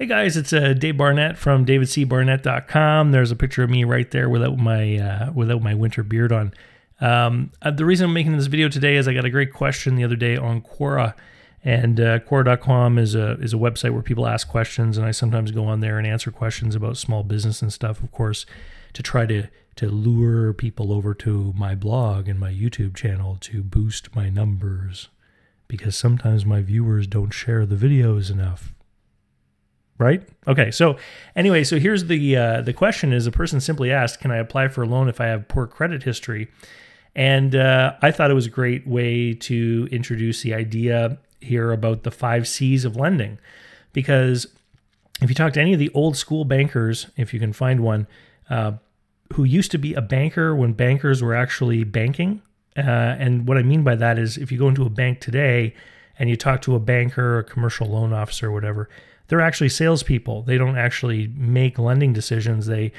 Hey guys, it's Dave Barnett from davidcbarnett.com. There's a picture of me right there without my winter beard on. The reason I'm making this video today is I got a great question the other day on Quora, and Quora.com is a website where people ask questions, and I sometimes go on there and answer questions about small business and stuff, of course, to try to lure people over to my blog and my YouTube channel to boost my numbers, because sometimes my viewers don't share the videos enough. Right? Okay. So anyway, so here's the question is, a person simply asked, can I apply for a loan if I have poor credit history? And I thought it was a great way to introduce the idea here about the 5 C's of lending. Because if you talk to any of the old school bankers, if you can find one, who used to be a banker when bankers were actually banking. And what I mean by that is, if you go into a bank today and you talk to a banker, a commercial loan officer, or whatever, they're actually salespeople. They don't actually make lending decisions. They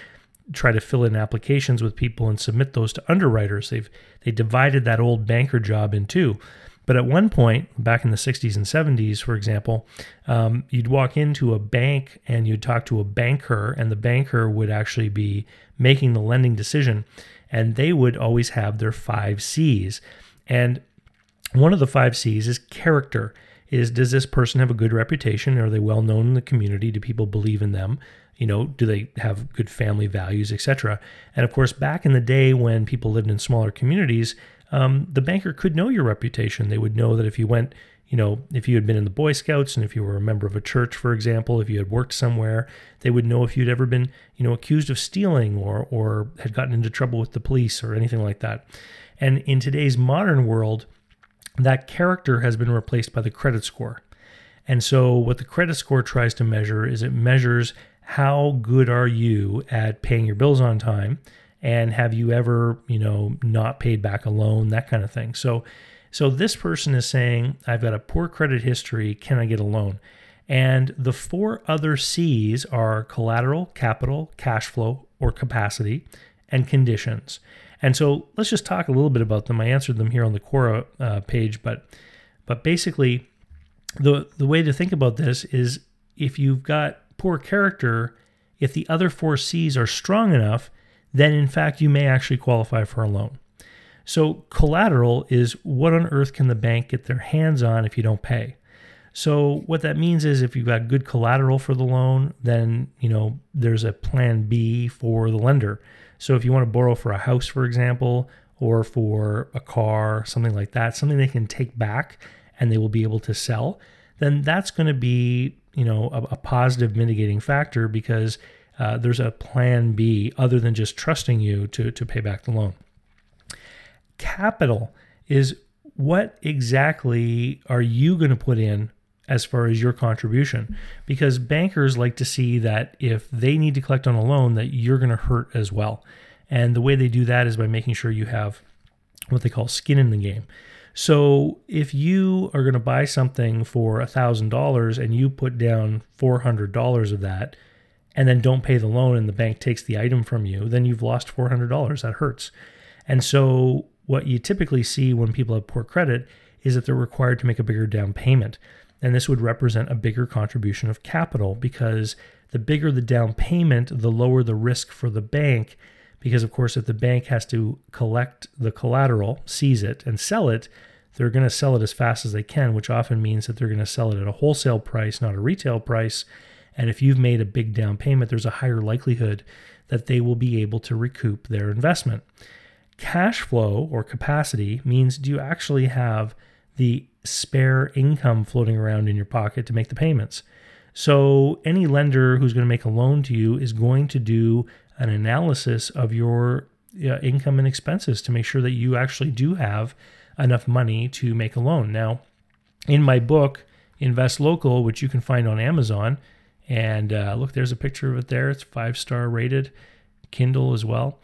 try to fill in applications with people and submit those to underwriters. They divided that old banker job in two. But at one point, back in the 60s and 70s, for example, you'd walk into a bank and you'd talk to a banker, and the banker would actually be making the lending decision, and they would always have their 5 C's. And one of the 5 C's is character. Does this person have a good reputation? Are they well known in the community? Do people believe in them? You know, do they have good family values, etc.? And of course, back in the day when people lived in smaller communities, the banker could know your reputation. They would know that if you went, you know, if you had been in the Boy Scouts and if you were a member of a church, for example, if you had worked somewhere, they would know if you'd ever been, you know, accused of stealing or had gotten into trouble with the police or anything like that. And in today's modern world, that character has been replaced by the credit score. And so what the credit score tries to measure is, it measures how good are you at paying your bills on time, and have you ever, you know, not paid back a loan, that kind of thing. So this person is saying, I've got a poor credit history, can I get a loan? And the four other C's are collateral, capital, cash flow or capacity, and conditions. And so let's just talk a little bit about them. I answered them here on the Quora page, but basically the way to think about this is, if you've got poor character, if the other 4 C's are strong enough, then in fact you may actually qualify for a loan. So collateral is, what on earth can the bank get their hands on if you don't pay? So what that means is, if you've got good collateral for the loan, then, you know, there's a plan B for the lender. So if you want to borrow for a house, for example, or for a car, something like that, something they can take back and they will be able to sell, then that's going to be, you know, a positive mitigating factor, because there's a plan B other than just trusting you to pay back the loan. Capital is, what exactly are you going to put in as far as your contribution? Because bankers like to see that if they need to collect on a loan, that you're going to hurt as well. And the way they do that is by making sure you have what they call skin in the game. So if you are going to buy something for $1,000 and you put down $400 of that, and then don't pay the loan and the bank takes the item from you, then you've lost $400. That hurts. And so what you typically see when people have poor credit is that they're required to make a bigger down payment. And this would represent a bigger contribution of capital, because the bigger the down payment, the lower the risk for the bank. Because of course, if the bank has to collect the collateral, seize it, and sell it, they're going to sell it as fast as they can, which often means that they're going to sell it at a wholesale price, not a retail price. And if you've made a big down payment, there's a higher likelihood that they will be able to recoup their investment. Cash flow or capacity means, do you actually have the spare income floating around in your pocket to make the payments? So any lender who's going to make a loan to you is going to do an analysis of your income and expenses to make sure that you actually do have enough money to make a loan. Now, in my book, Invest Local, which you can find on Amazon, and look, there's a picture of it there. It's 5-star rated, Kindle as well.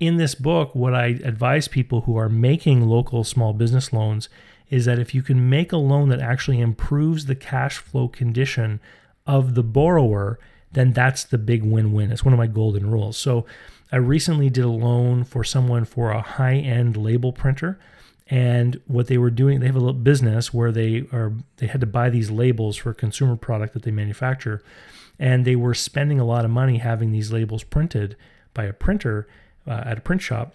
In this book, what I advise people who are making local small business loans is that if you can make a loan that actually improves the cash flow condition of the borrower, then that's the big win-win. It's one of my golden rules. So I recently did a loan for someone for a high-end label printer, And what they were doing, they have a little business where they had to buy these labels for a consumer product that they manufacture, and they were spending a lot of money having these labels printed by a printer at a print shop,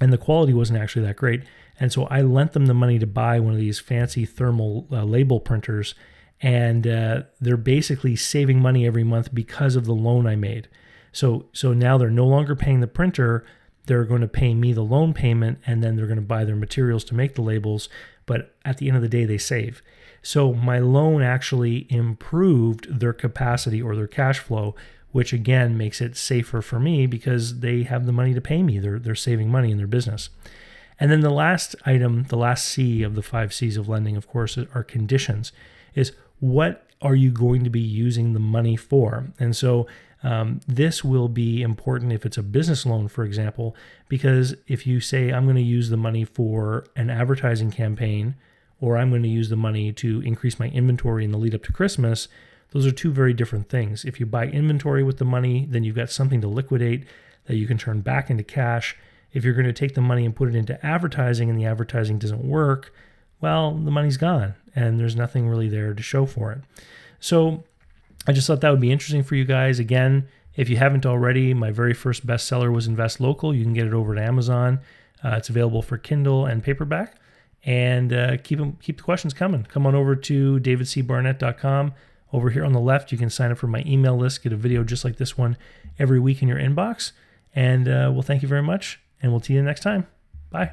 and the quality wasn't actually that great. And so I lent them the money to buy one of these fancy thermal label printers, and they're basically saving money every month because of the loan I made. So now they're no longer paying the printer. They're going to pay me the loan payment, and then they're going to buy their materials to make the labels. But at the end of the day, they save. So my loan actually improved their capacity or their cash flow, which again makes it safer for me because they have the money to pay me. They're saving money in their business. And then the last item, the last C of the 5 C's of lending, of course, are conditions. Is what are you going to be using the money for? And so this will be important if it's a business loan, for example, because if you say, I'm going to use the money for an advertising campaign, or I'm going to use the money to increase my inventory in the lead up to Christmas, those are two very different things. If you buy inventory with the money, then you've got something to liquidate that you can turn back into cash. If you're going to take the money and put it into advertising and the advertising doesn't work, well, the money's gone and there's nothing really there to show for it. So I just thought that would be interesting for you guys. Again, if you haven't already, my very first bestseller was Invest Local. You can get it over at Amazon. It's available for Kindle and paperback. And keep the questions coming. Come on over to davidcbarnett.com. Over here on the left, you can sign up for my email list, get a video just like this one every week in your inbox. And well, thank you very much, and we'll see you next time. Bye.